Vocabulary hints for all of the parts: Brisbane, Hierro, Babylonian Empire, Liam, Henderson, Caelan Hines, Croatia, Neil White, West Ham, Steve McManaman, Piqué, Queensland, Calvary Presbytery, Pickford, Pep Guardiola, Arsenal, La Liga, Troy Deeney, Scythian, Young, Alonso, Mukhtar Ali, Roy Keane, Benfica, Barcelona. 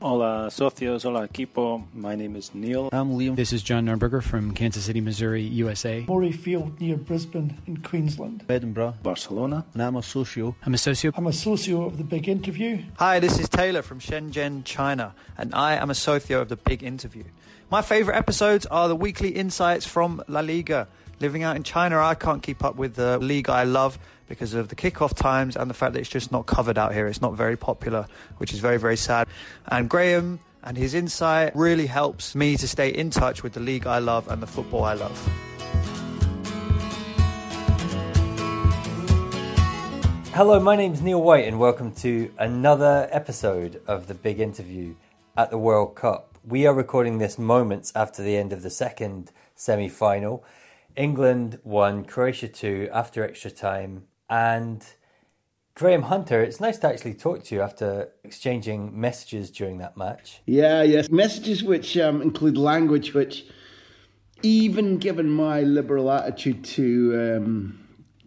Hola, socios. Hola, equipo. My name is Neil. I'm Liam. This is John Nurnberger from Kansas City, Missouri, USA. Murrayfield near Brisbane in Queensland. Edinburgh. Barcelona. And I'm a socio. I'm a socio of The Big Interview. Hi, this is Taylor from Shenzhen, China, and I am a socio of The Big Interview. My favourite episodes are the weekly insights from La Liga. Living out in China, I can't keep up with the league I love because of the kickoff times and the fact that it's just not covered out here. It's not very popular, which is very, very sad. And Graham and his insight really helps me to stay in touch with the league I love and the football I love. Hello, my name's Neil White and welcome to another episode of The Big Interview at the World Cup. We are recording this moments after the end of the second semi-final. England 1, Croatia 2 after extra time. And Graham Hunter, it's nice to actually talk to you after exchanging messages during that match. Yes. Messages which include language which, even given my liberal attitude to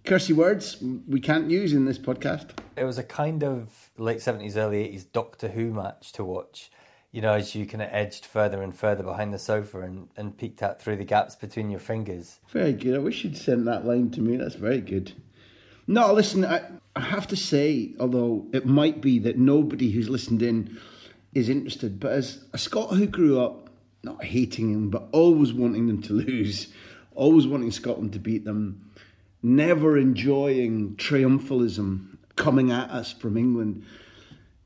cursy words, we can't use in this podcast. It was a kind of late 70s, early 80s Doctor Who match to watch. You know, as you kind of edged further and further behind the sofa and peeked out through the gaps between your fingers. Very good. I wish you'd sent that line to me. That's very good. No, listen, I have to say, although it might be that nobody who's listened in is interested, but as a Scot who grew up not hating them, but always wanting them to lose, always wanting Scotland to beat them, never enjoying triumphalism coming at us from England,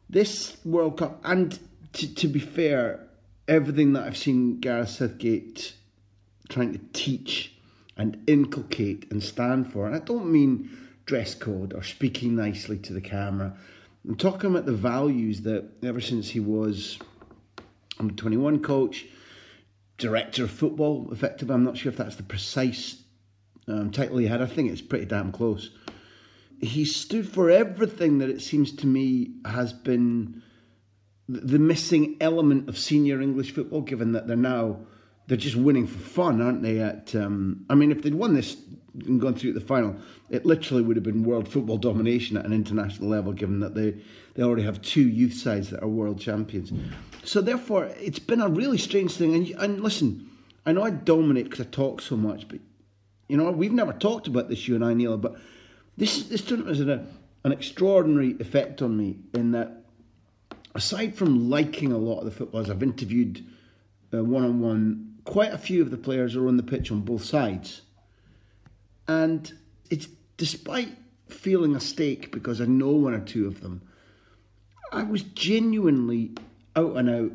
this World Cup, and To be fair, everything that I've seen Gareth Southgate trying to teach and inculcate and stand for, and I don't mean dress code or speaking nicely to the camera. I'm talking about the values that ever since he was under-21 coach, director of football, effectively. I'm not sure if that's the precise title he had. I think it's pretty damn close. He stood for everything that it seems to me has been the missing element of senior English football, given that they're just winning for fun, aren't they? If they'd won this and gone through to the final, it literally would have been world football domination at an international level, given that they already have two youth sides that are world champions. So therefore, it's been a really strange thing. And listen, I know I dominate because I talk so much, but you know we've never talked about this, you and I, Neil, but this tournament has had an extraordinary effect on me in that, aside from liking a lot of the footballers, I've interviewed one-on-one quite a few of the players are on the pitch on both sides. And it's despite feeling a stake, because I know one or two of them, I was genuinely out and out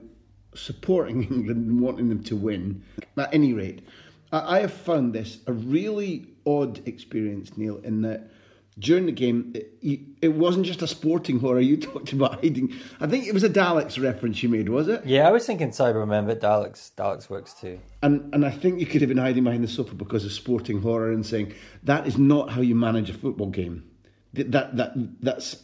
supporting England and wanting them to win. At any rate, I have found this a really odd experience, Neil, in that during the game, it wasn't just a sporting horror. You talked about hiding. I think it was a Daleks reference you made, was it? Yeah, I was thinking Cybermen, but Daleks works too. And I think you could have been hiding behind the sofa because of sporting horror and saying, that is not how you manage a football game. That's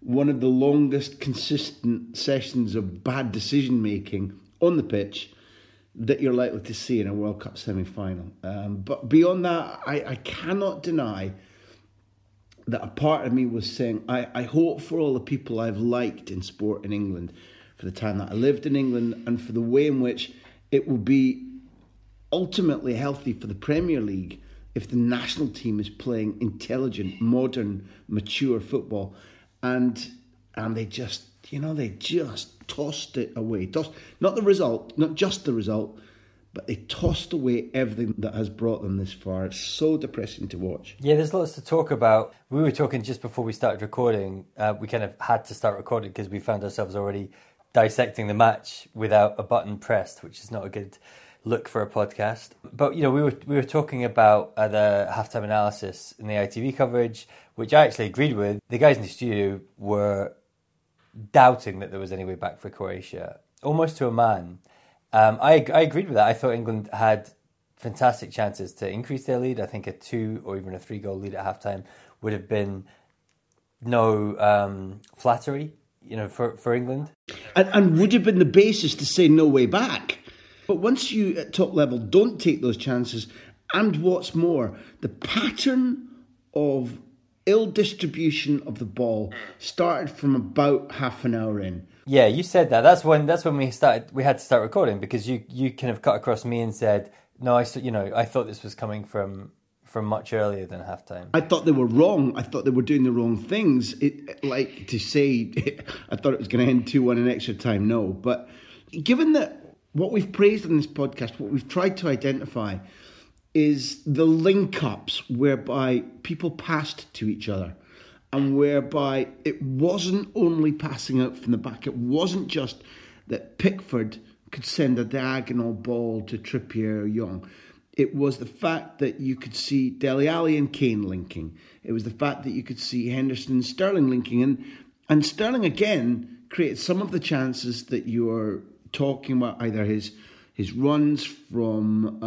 one of the longest consistent sessions of bad decision-making on the pitch that you're likely to see in a World Cup semi-final. But beyond that, I cannot deny that a part of me was saying, I hope for all the people I've liked in sport in England, for the time that I lived in England, and for the way in which it will be ultimately healthy for the Premier League if the national team is playing intelligent, modern, mature football. And they just, you know, they just tossed it away. Not the result, not just the result, but they tossed away everything that has brought them this far. It's so depressing to watch. Yeah, there's lots to talk about. We were talking just before we started recording. We kind of had to start recording because we found ourselves already dissecting the match without a button pressed, which is not a good look for a podcast. But, you know, we were talking about the halftime analysis in the ITV coverage, which I actually agreed with. The guys in the studio were doubting that there was any way back for Croatia, almost to a man. I agreed with that. I thought England had fantastic chances to increase their lead. I think a 2 or even a 3 goal lead at halftime would have been no flattery, you know, for England. And would have been the basis to say no way back. But once you, at top level, don't take those chances, and what's more, the pattern of ill distribution of the ball started from about half an hour in. Yeah, you said that. That's when we started. We had to start recording because you kind of cut across me and said, "No, I thought this was coming from much earlier than halftime. I thought they were wrong. I thought they were doing the wrong things. I thought it was going to end 2-1 in extra time. No, but given that what we've praised on this podcast, what we've tried to identify is the link-ups whereby people passed to each other. And whereby it wasn't only passing out from the back. It wasn't just that Pickford could send a diagonal ball to Trippier or Young. It was the fact that you could see Dele Alli and Kane linking. It was the fact that you could see Henderson and Sterling linking. And Sterling, again, created some of the chances that you're talking about, either his runs from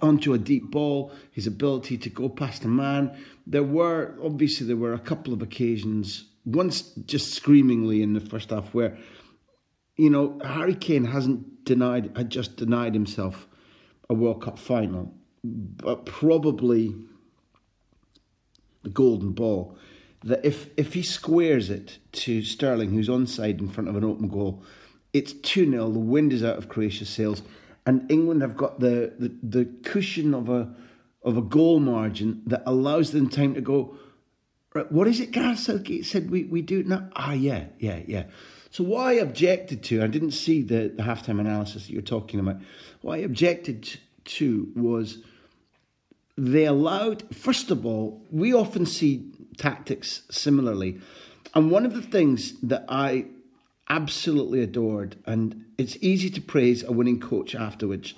onto a deep ball, his ability to go past a man. There were a couple of occasions, once just screamingly in the first half, where, you know, Harry Kane had just denied himself a World Cup final, but probably the golden ball. That if he squares it to Sterling, who's onside in front of an open goal, it's 2-0, the wind is out of Croatia's sails. And England have got the cushion of a goal margin that allows them time to go, right, what is it Gareth Southgate said we do now? Yeah. So what I objected to, I didn't see the halftime analysis that you're talking about. What I objected to was they allowed, first of all, we often see tactics similarly. And one of the things that I absolutely adored, and it's easy to praise a winning coach afterwards,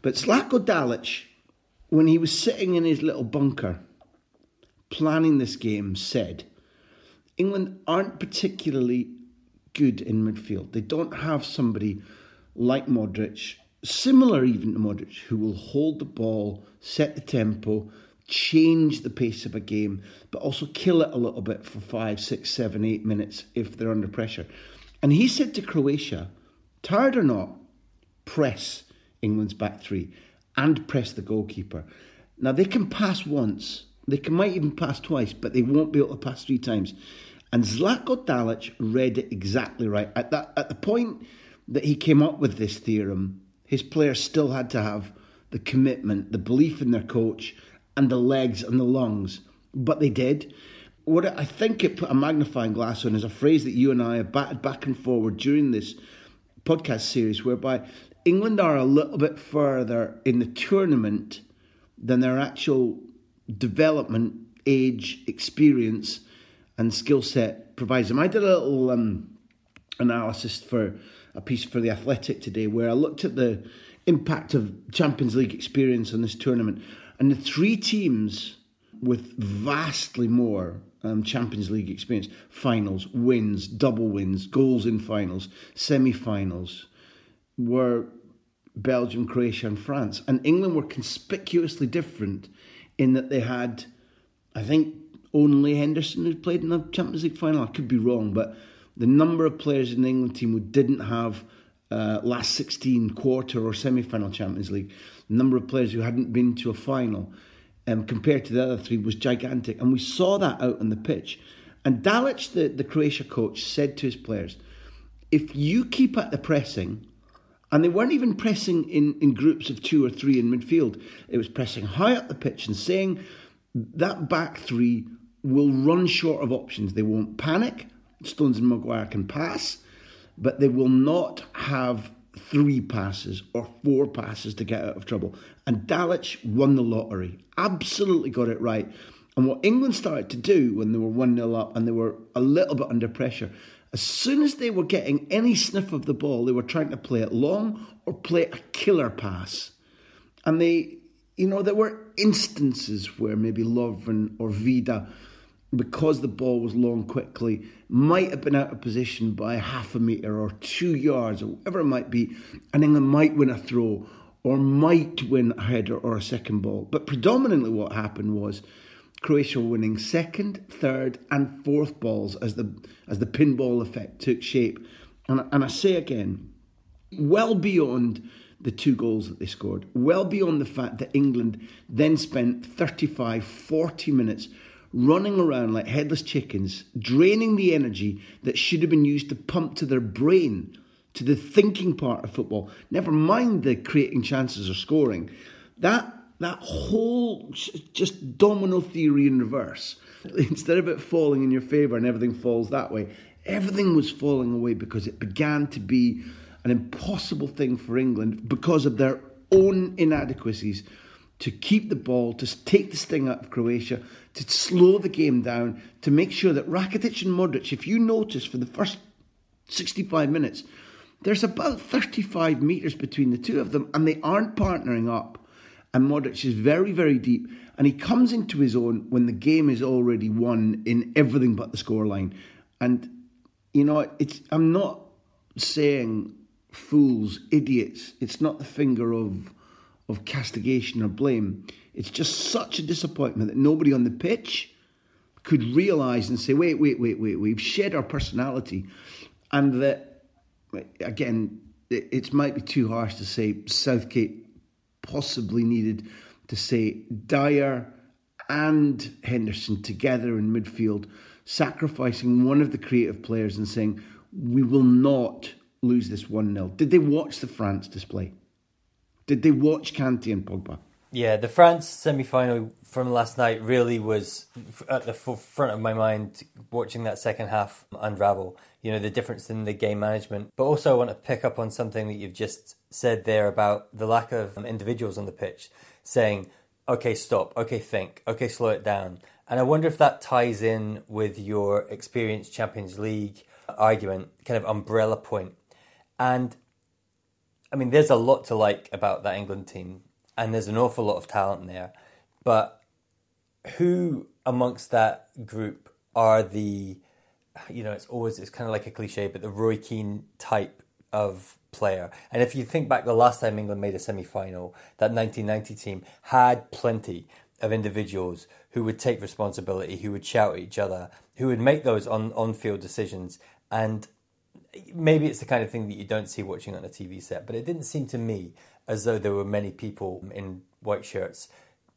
but Zlatko Dalic, when he was sitting in his little bunker planning this game, said England aren't particularly good in midfield. They don't have somebody like Modric, similar even to Modric, who will hold the ball, set the tempo, change the pace of a game, but also kill it a little bit for 5, 6, 7, 8 minutes if they're under pressure. And he said to Croatia, tired or not, press England's back three and press the goalkeeper. Now, they can pass once. They might even pass twice, but they won't be able to pass 3 times. And Zlatko Dalic read it exactly right. At the point that he came up with this theorem, his players still had to have the commitment, the belief in their coach, and the legs and the lungs. But they did. What I think it put a magnifying glass on is a phrase that you and I have batted back and forward during this podcast series, whereby England are a little bit further in the tournament than their actual development, age, experience and skill set provides them. I did a little analysis for a piece for The Athletic today where I looked at the impact of Champions League experience on this tournament, and the 3 teams with vastly more Champions League experience, finals, wins, double wins, goals in finals, semi-finals, were Belgium, Croatia and France. And England were conspicuously different in that they had, I think, only Henderson who played in the Champions League final. I could be wrong, but the number of players in the England team who didn't have last 16 quarter or semi-final Champions League, the number of players who hadn't been to a final, compared to the other 3, was gigantic. And we saw that out on the pitch. And Dalic, the Croatia coach, said to his players, if you keep at the pressing, And they weren't even pressing in groups of two or three in midfield. It was pressing high up the pitch and saying that back three will run short of options. They won't panic. Stones and Maguire can pass, but they will not have three passes or four passes to get out of trouble. And Dalic won the lottery. Absolutely got it right. And what England started to do when they were 1-0 up and they were a little bit under pressure, as soon as they were getting any sniff of the ball, they were trying to play it long or play a killer pass. And they, you know, there were instances where maybe Lovren or Vida, because the ball was long quickly, might have been out of position by half a metre or 2 yards or whatever it might be, and England might win a throw or might win a header or a second ball. But predominantly what happened was Croatia winning second, third and fourth balls as the pinball effect took shape. And I say again, well beyond the two goals that they scored, well beyond the fact that England then spent 35, 40 minutes running around like headless chickens, draining the energy that should have been used to pump to their brain, to the thinking part of football. Never mind the creating chances or scoring. That whole just domino theory in reverse. Instead of it falling in your favour and everything falls that way, everything was falling away because it began to be an impossible thing for England because of their own inadequacies to keep the ball, to take the sting out of Croatia, to slow the game down, to make sure that Rakitic and Modric, if you notice for the first 65 minutes, there's about 35 metres between the two of them and they aren't partnering up. And Modric is very, very deep. And he comes into his own when the game is already won in everything but the scoreline. And, you know, I'm not saying fools, idiots. It's not the finger of castigation or blame. It's just such a disappointment that nobody on the pitch could realise and say, wait, we've shed our personality. And that, again, it might be too harsh to say Southgate possibly needed to say Dyer and Henderson together in midfield, sacrificing one of the creative players and saying, we will not lose this 1-0. Did they watch the France display? Did they watch Kanté and Pogba? Yeah, the France semi-final from last night really was at the forefront of my mind watching that second half unravel. You know, the difference in the game management. But also I want to pick up on something that you've just said there about the lack of individuals on the pitch saying, okay, stop, okay, think, okay, slow it down. And I wonder if that ties in with your experienced Champions League argument, kind of umbrella point. And I mean, there's a lot to like about that England team and there's an awful lot of talent there. But who amongst that group are the, you know, it's kind of like a cliche, but the Roy Keane type of player. And if you think back, the last time England made a semi-final, that 1990 team had plenty of individuals who would take responsibility, who would shout at each other, who would make those on-field decisions. And maybe it's the kind of thing that you don't see watching on a TV set, but it didn't seem to me as though there were many people in white shirts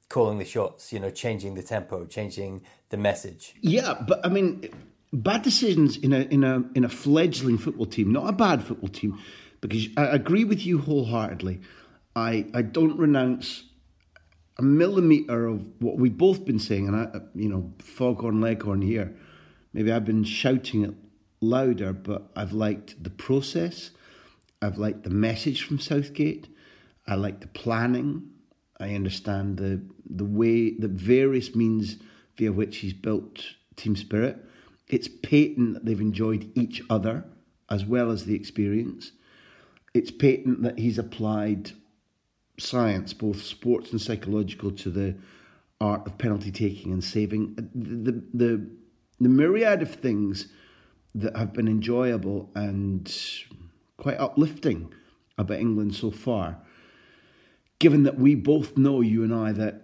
calling the shots, you know, changing the tempo, changing the message. Yeah, but I mean, bad decisions in a fledgling football team, not a bad football team, because I agree with you wholeheartedly. I don't renounce a millimetre of what we've both been saying, and I, you know, foghorn leghorn here. Maybe I've been shouting it louder, but I've liked the process. I've liked the message from Southgate. I like the planning. I understand the way, the various means via which he's built team spirit. It's patent that they've enjoyed each other as well as the experience. It's patent that he's applied science, both sports and psychological, to the art of penalty taking and saving. The myriad of things that have been enjoyable and quite uplifting about England so far, given that we both know, you and I, that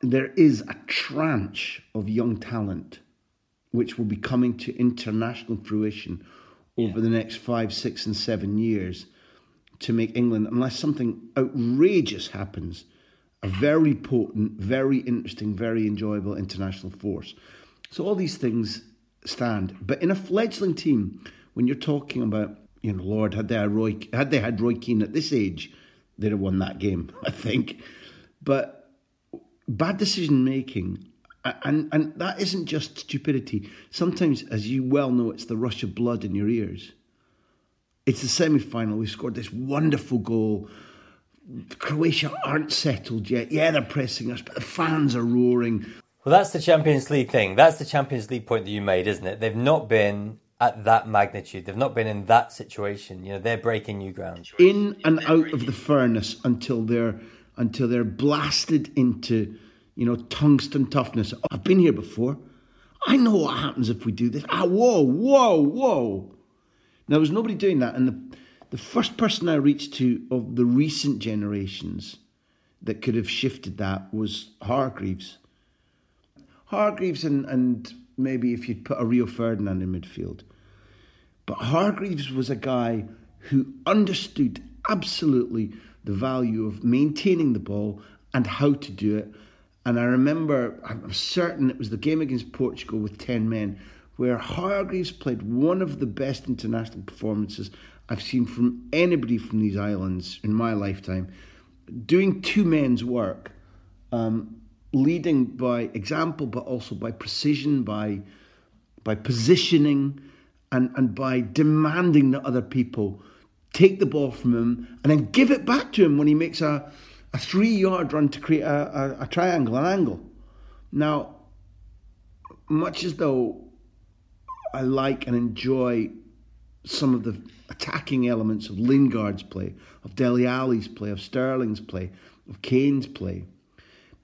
there is a tranche of young talent which will be coming to international fruition over the next 5, 6 and 7 years to make England, unless something outrageous happens, a very potent, very interesting, very enjoyable international force. So all these things stand. But in a fledgling team, when you're talking about, you know, Lord, had they had Roy Keane at this age, they'd have won that game, I think. But bad decision making, and that isn't just stupidity. Sometimes, as you well know, it's the rush of blood in your ears. It's the semi-final. We scored this wonderful goal. Croatia aren't settled yet. Yeah, they're pressing us, but the fans are roaring. Well, that's the Champions League thing. That's the Champions League point that you made, isn't it? They've not been at that magnitude. They've not been in that situation. You know, they're breaking new ground. In and out of the furnace until they're blasted into, you know, tungsten toughness. Oh, I've been here before. I know what happens if we do this. Ah, whoa, whoa, whoa. Now, there was nobody doing that. And the first person I reached to of the recent generations that could have shifted that was Hargreaves. Hargreaves and maybe if you'd put a Rio Ferdinand in midfield. But Hargreaves was a guy who understood absolutely the value of maintaining the ball and how to do it. And I remember, I'm certain it was the game against Portugal with 10 men, where Hargreaves played one of the best international performances I've seen from anybody from these islands in my lifetime, doing two men's work, leading by example, but also by precision, by positioning, and by demanding that other people take the ball from him and then give it back to him when he makes a 3-yard run to create a triangle, an angle. Now, much as though I like and enjoy some of the attacking elements of Lingard's play, of Dele Alli's play, of Sterling's play, of Kane's play,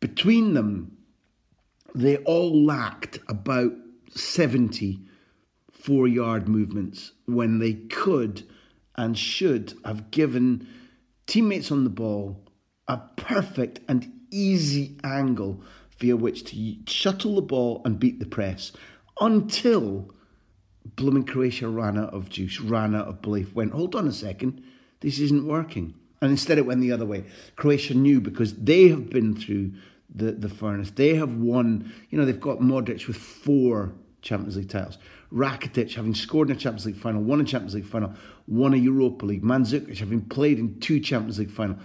between them, they all lacked about 70 4-yard movements when they could and should have given teammates on the ball a perfect and easy angle via which to shuttle the ball and beat the press until blooming Croatia ran out of juice, ran out of belief, went, hold on a second, this isn't working. And instead it went the other way. Croatia knew because they have been through the furnace. They have won, you know, they've got Modric with 4 Champions League titles. Rakitic having scored in a Champions League final, won a Champions League final, won a Europa League. Mandzukic having played in 2 Champions League final,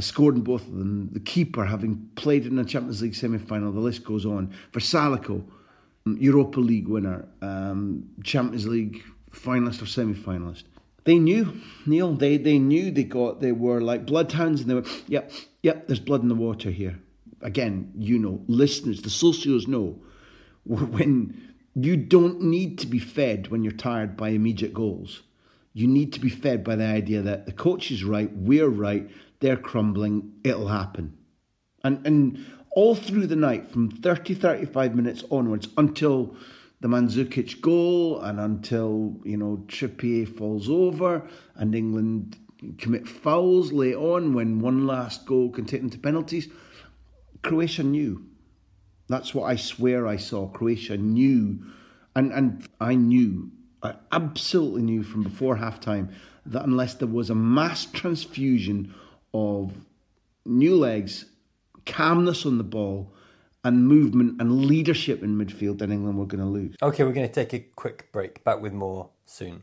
scored in both of them. The keeper having played in a Champions League semi-final. The list goes on. Vrsaljko, Europa League winner, Champions League finalist or semi-finalist. They knew, Neil, they knew they were like bloodhounds, and they were, yep, there's blood in the water here. Again, you know, listeners, the socios know, when you don't need to be fed when you're tired by immediate goals. You need to be fed by the idea that the coach is right, we're right, they're crumbling, it'll happen. And all through the night, from 30, 35 minutes onwards, until the Mandzukic goal and until, you know, Trippier falls over and England commit fouls late on when one last goal can take them to penalties, Croatia knew. That's what I swear I saw. Croatia knew. And I absolutely knew from before halftime that unless there was a mass transfusion of new legs, calmness on the ball and movement and leadership in midfield, then England were going to lose. Okay, we're going to take a quick break. Back with more soon.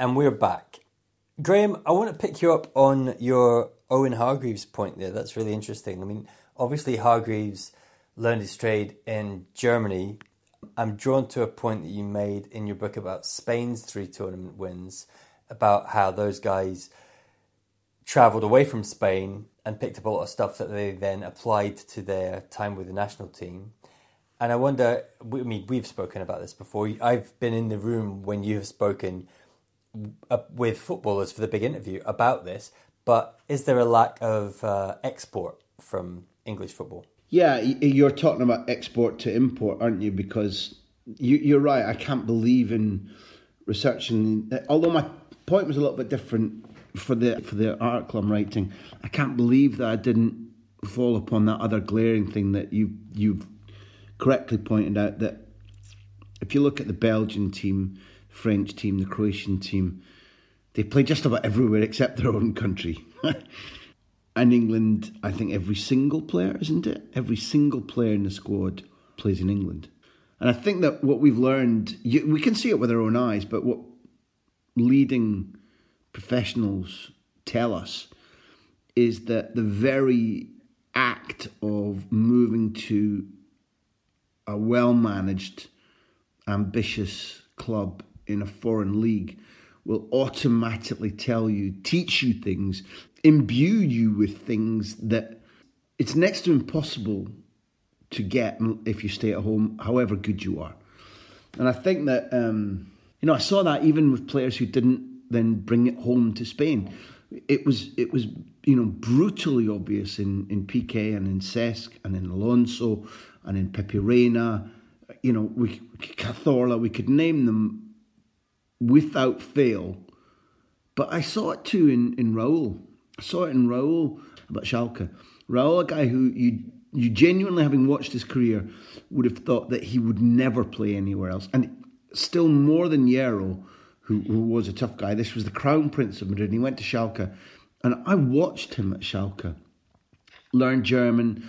And we're back. Graham, I want to pick you up on your Owen Hargreaves' point there. That's really interesting. I mean, obviously Hargreaves learned his trade in Germany. I'm drawn to a point that you made in your book about Spain's 3 tournament wins, about how those guys travelled away from Spain and picked up a lot of stuff that they then applied to their time with the national team. And I wonder, I mean, we've spoken about this before. I've been in the room when you have spoken with footballers for the Big Interview about this, but is there a lack of export from English football? Yeah, you're talking about export to import, aren't you? Because you're right, I can't believe in researching. Although my point was a little bit different for the article I'm writing, I can't believe that I didn't fall upon that other glaring thing that you've correctly pointed out, that if you look at the Belgian team, French team, the Croatian team, they play just about everywhere except their own country. And England, I think every single player, isn't it? Every single player in the squad plays in England. And I think that what we've learned, we can see it with our own eyes, but what leading professionals tell us is that the very act of moving to a well-managed, ambitious club in a foreign league will automatically tell you, teach you things, imbue you with things that it's next to impossible to get if you stay at home, however good you are. And I think that, I saw that even with players who didn't then bring it home to Spain. It was brutally obvious in Piqué and in Cesc and in Alonso and in Pepe Reina, Cazorla, we could name them without fail. But I saw it too in Raúl. I saw it in Raúl about Schalke. Raúl, a guy who you genuinely, having watched his career, would have thought that he would never play anywhere else. And still more than Hierro, who was a tough guy. This was the crown prince of Madrid, and he went to Schalke. And I watched him at Schalke. Learn German,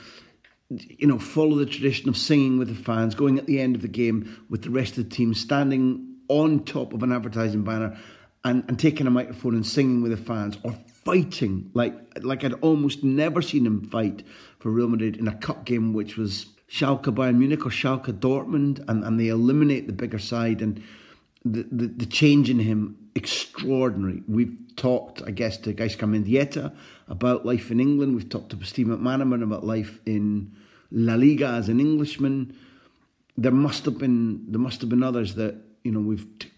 follow the tradition of singing with the fans, going at the end of the game with the rest of the team, standing on top of an advertising banner and taking a microphone and singing with the fans, or fighting like I'd almost never seen him fight for Real Madrid in a cup game, which was Schalke Bayern Munich or Schalke Dortmund, and they eliminate the bigger side. And the change in him, extraordinary. We've talked, I guess, to Gaisca Mendieta about life in England. We've talked to Steve McManaman about life in La Liga as an Englishman. There must have been others that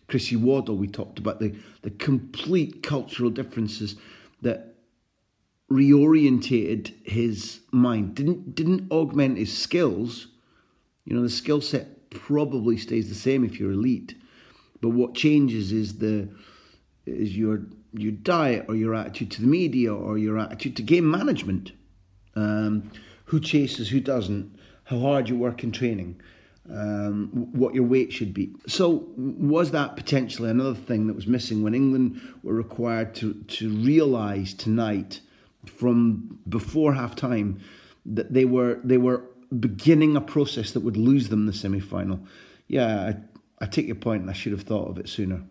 Chrissy Waddle, we talked about the complete cultural differences that reorientated his mind. Didn't augment his skills. The skill set probably stays the same if you're elite. But what changes is your diet or your attitude to the media or your attitude to game management. Who chases, who doesn't, how hard you work in training. What your weight should be. So was that potentially another thing that was missing when England were required to realise tonight from before half-time that they were beginning a process that would lose them the semi-final? Yeah, I take your point, and I should have thought of it sooner.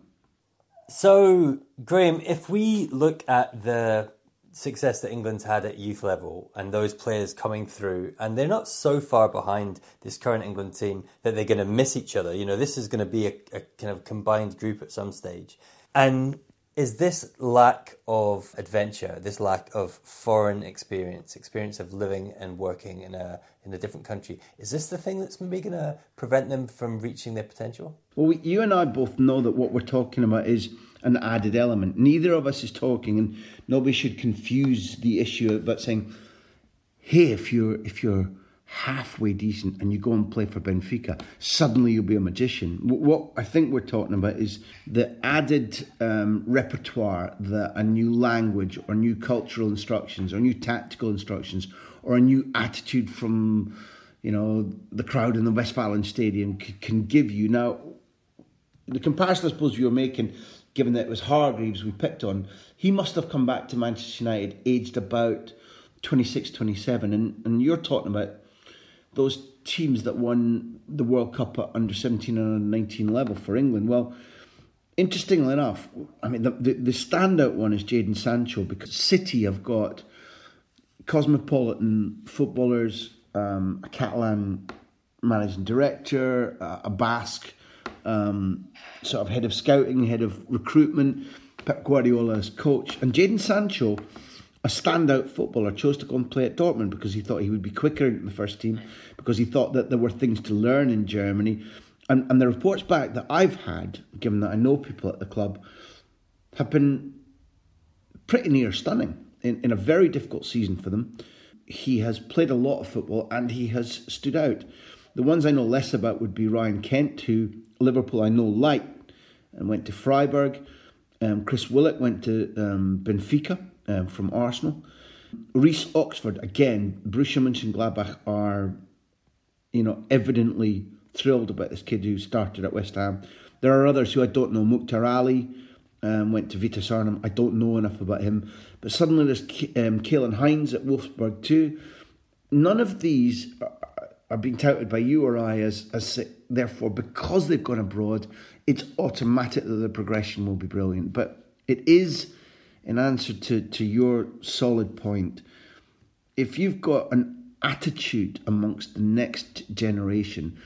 So, Graham, if we look at the success that England's had at youth level and those players coming through, and they're not so far behind this current England team that they're going to miss each other. This is going to be a kind of combined group at some stage. And is this lack of adventure, this lack of foreign experience of living and working in a different country, is this the thing that's maybe going to prevent them from reaching their potential? Well, you and I both know that what we're talking about is an added element. Neither of us is talking, and nobody should confuse the issue about saying, hey, if you're halfway decent and you go and play for Benfica, suddenly you'll be a magician. What I think we're talking about is the added repertoire that a new language or new cultural instructions or new tactical instructions or a new attitude from the crowd in the Westfalen Stadium can give you. Now, the comparison I suppose you're making, given that it was Hargreaves we picked on, he must have come back to Manchester United aged about 26, 27. And you're talking about those teams that won the World Cup at under 17 and under 19 level for England. Well, interestingly enough, I mean, the standout one is Jadon Sancho, because City have got cosmopolitan footballers, a Catalan managing director, a Basque sort of head of scouting, head of recruitment, Pep Guardiola as coach, and Jadon Sancho, a standout footballer, chose to go and play at Dortmund because he thought he would be quicker in the first team, because he thought that there were things to learn in Germany. And the reports back that I've had, given that I know people at the club, have been pretty near stunning in a very difficult season for them. He has played a lot of football and he has stood out. The ones I know less about would be Ryan Kent, who Liverpool I know liked and went to Freiburg. Chris Willock went to Benfica from Arsenal. Reece Oxford, again, Borussia Mönchengladbach are, evidently thrilled about this kid who started at West Ham. There are others who I don't know. Mukhtar Ali went to Vitas Arnhem. I don't know enough about him. But suddenly there's Caelan Hines at Wolfsburg too. None of these are being touted by you or I as therefore, because they've gone abroad, it's automatic that the progression will be brilliant. But it is, in answer to your solid point, if you've got an attitude amongst the next generation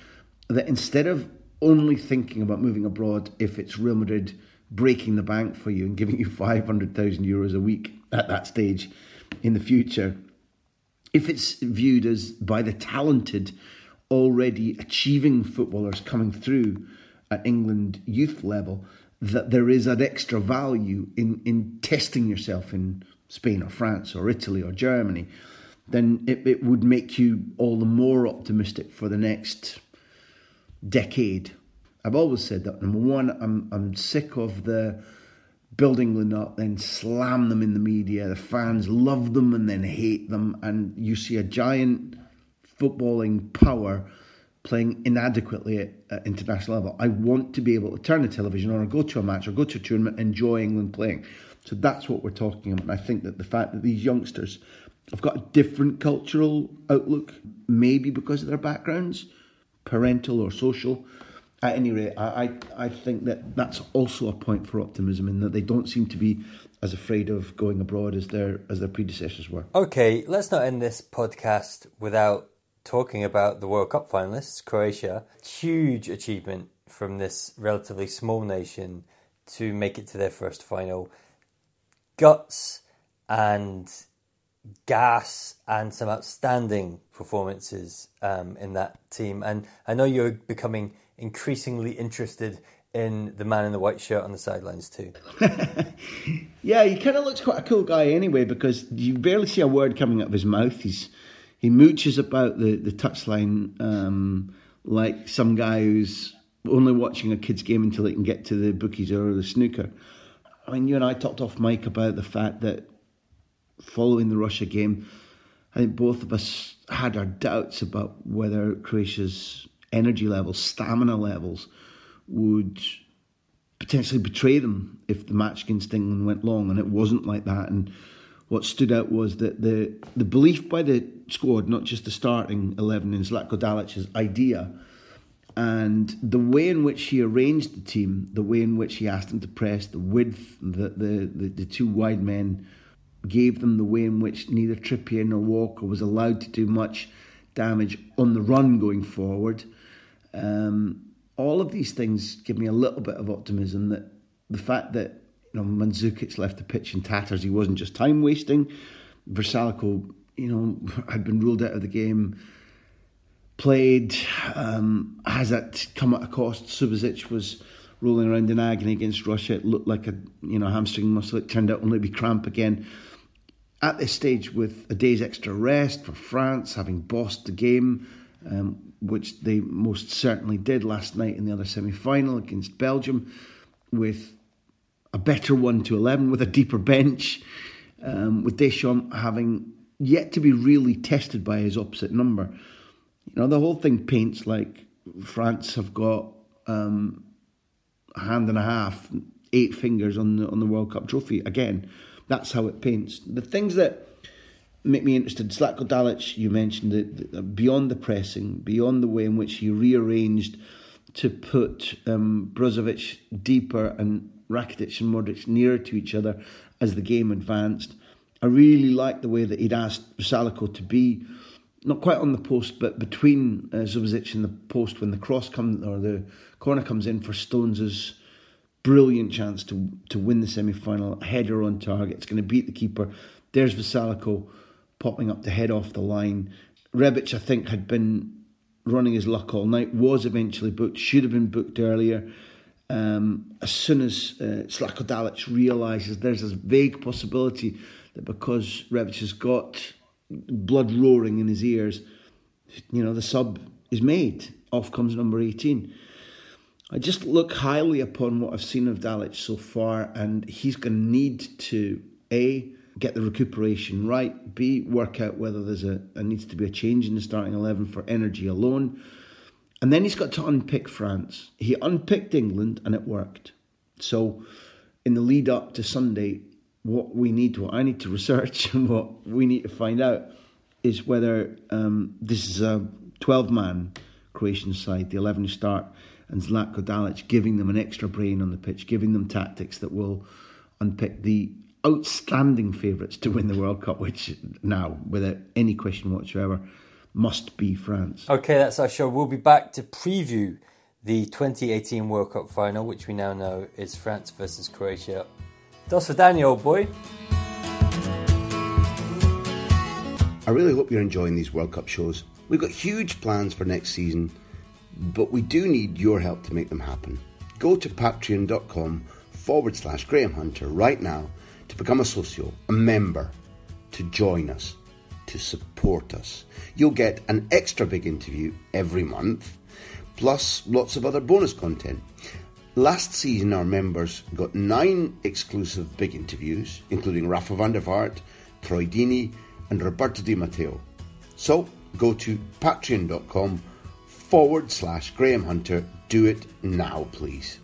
that instead of only thinking about moving abroad if it's Real Madrid breaking the bank for you and giving you €500,000 a week at that stage in the future, if it's viewed as by the talented, already achieving footballers coming through at England youth level, that there is an extra value in testing yourself in Spain or France or Italy or Germany, then it would make you all the more optimistic for the next decade. I've always said that. Number one, I'm sick of the build England up, then slam them in the media. The fans love them and then hate them. And you see a giant footballing power playing inadequately at international level. I want to be able to turn the television on or go to a match or go to a tournament and enjoy England playing. So that's what we're talking about. And I think that the fact that these youngsters have got a different cultural outlook, maybe because of their backgrounds, parental or social. At any rate, I think that that's also a point for optimism, in that they don't seem to be as afraid of going abroad as their predecessors were. Okay, let's not end this podcast without talking about the World Cup finalists, Croatia. Huge achievement from this relatively small nation to make it to their first final. Guts and gas and some outstanding performances in that team. And I know you're becoming increasingly interested in the man in the white shirt on the sidelines too. Yeah, he kind of looks quite a cool guy anyway, because you barely see a word coming out of his mouth. He mooches about the touchline like some guy who's only watching a kid's game until they can get to the bookies or the snooker. I mean, you and I talked off mic about the fact that following the Russia game, I think both of us had our doubts about whether Croatia's energy levels, stamina levels, would potentially betray them if the match against England went long, and it wasn't like that. And what stood out was that the belief by the squad, not just the starting 11, in Zlatko Dalic's idea, and the way in which he arranged the team, the way in which he asked them to press, the width that the two wide men gave them, the way in which neither Trippier nor Walker was allowed to do much damage on the run going forward. All of these things give me a little bit of optimism, that the fact that Mandzukic left the pitch in tatters, he wasn't just time wasting. Vrsaljko, had been ruled out of the game, played. Has that come at a cost? Subasic was rolling around in agony against Russia. It looked like a hamstring muscle. It turned out only to be cramp again. At this stage, with a day's extra rest for France, having bossed the game, which they most certainly did last night in the other semi-final against Belgium, with a better 1-11, with a deeper bench, with Deschamps having yet to be really tested by his opposite number. The whole thing paints like France have got a hand and a half, 8 fingers on the World Cup trophy again. That's how it paints. The things that make me interested, Zlatko Dalic, you mentioned it, beyond the pressing, beyond the way in which he rearranged to put Brozovic deeper and Rakitic and Modric nearer to each other as the game advanced. I really liked the way that he'd asked Vrsaljko to be not quite on the post, but between Subasic and the post when the cross comes or the corner comes in for Stones' brilliant chance to win the semi-final. A header on target. It's going to beat the keeper. There's Vrsaljko popping up to head off the line. Rebic, I think, had been running his luck all night, was eventually booked, should have been booked earlier. As soon as Zlatko Dalic realises there's this vague possibility that because Rebic has got blood roaring in his ears, you know, the sub is made. Off comes number 18. I just look highly upon what I've seen of Dalic so far, and he's going to need to, A, get the recuperation right, B, work out whether there's a needs to be a change in the starting 11 for energy alone. And then he's got to unpick France. He unpicked England and it worked. So in the lead up to Sunday, what we need, what I need to research and what we need to find out is whether this is a 12-man Croatian side, the 11 start, and Zlatko Dalic giving them an extra brain on the pitch, giving them tactics that will unpick the outstanding favourites to win the World Cup, which now, without any question whatsoever, must be France. OK, that's our show. We'll be back to preview the 2018 World Cup final, which we now know is France versus Croatia. Dos for Danny, old boy. I really hope you're enjoying these World Cup shows. We've got huge plans for next season, but we do need your help to make them happen. Go to patreon.com/Graham Hunter right now to become a socio, a member, to join us, to support us. You'll get an extra big interview every month, plus lots of other bonus content. Last season, our members got 9 exclusive big interviews, including Rafa van der Vaart, Troy Deeney, and Roberto Di Matteo. So go to patreon.com/Graham Hunter. Do it now, please.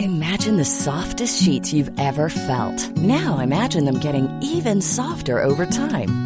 Imagine the softest sheets you've ever felt. Now imagine them getting even softer over time.